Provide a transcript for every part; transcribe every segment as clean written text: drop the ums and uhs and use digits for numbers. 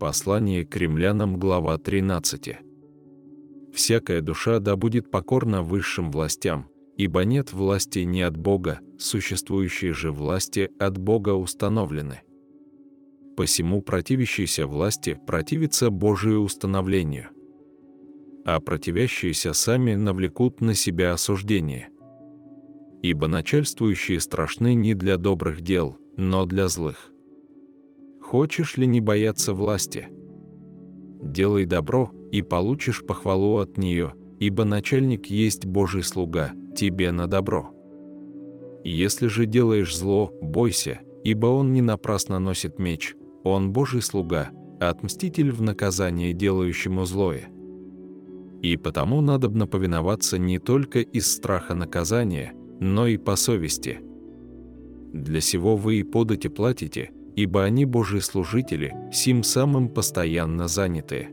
Послание к Римлянам, глава 13. «Всякая душа да будет покорна высшим властям, ибо нет власти не от Бога, существующие же власти от Бога установлены. Посему противящиеся власти противятся Божию установлению, а противящиеся сами навлекут на себя осуждение. Ибо начальствующие страшны не для добрых дел, но для злых. Хочешь ли не бояться власти? Делай добро, и получишь похвалу от нее, ибо начальник есть Божий слуга, тебе на добро. Если же делаешь зло, бойся, ибо он не напрасно носит меч, он Божий слуга, отмститель в наказание делающему злое. И потому надобно повиноваться не только из страха наказания, но и по совести. Для сего вы и подати платите, ибо они Божьи служители, сим самым постоянно занятые.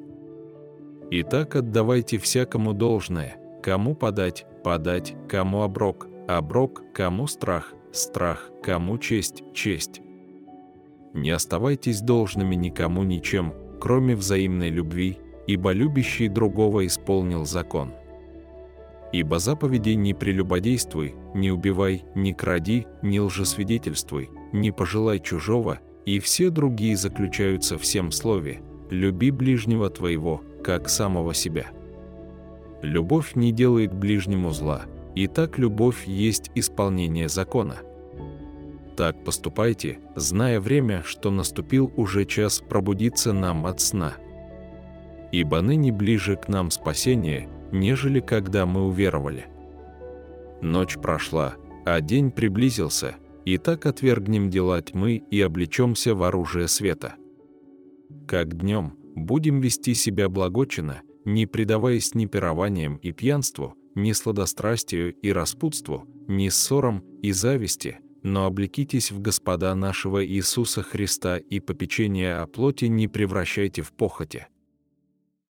Итак, отдавайте всякому должное, кому подать, кому оброк, кому страх, кому честь. Не оставайтесь должными никому ничем, кроме взаимной любви, ибо любящий другого исполнил закон. Ибо заповеди: не прелюбодействуй, не убивай, не кради, не лжесвидетельствуй, не пожелай чужого, и все другие заключаются в сем слове: люби ближнего твоего, как самого себя. Любовь не делает ближнему зла, и так любовь есть исполнение закона. Так поступайте, зная время, что наступил уже час пробудиться нам от сна. Ибо ныне ближе к нам спасение, нежели когда мы уверовали. Ночь прошла, а день приблизился, и так отвергнем дела тьмы и облечемся в оружие света. Как днем будем вести себя благочинно, не предаваясь ни пированиям и пьянству, ни сладострастию и распутству, ни ссорам и зависти, но облекитесь в Господа нашего Иисуса Христа и попечение о плоти не превращайте в похоти.